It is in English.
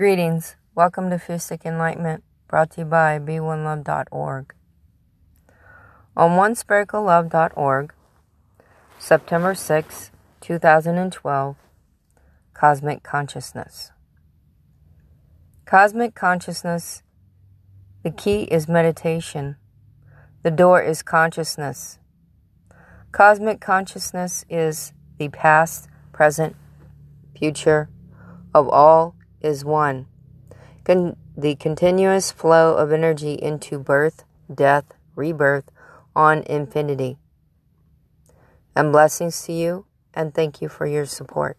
Greetings. Welcome to Fistic Enlightenment, brought to you by BeOneLove.org. On Onespiracolove.org, September 6, 2012, Cosmic Consciousness. Cosmic Consciousness, the key is meditation. The door is consciousness. Cosmic Consciousness is the past, present, future of all is one. The continuous flow of energy into birth, death, rebirth on infinity. And blessings to you, and thank you for your support.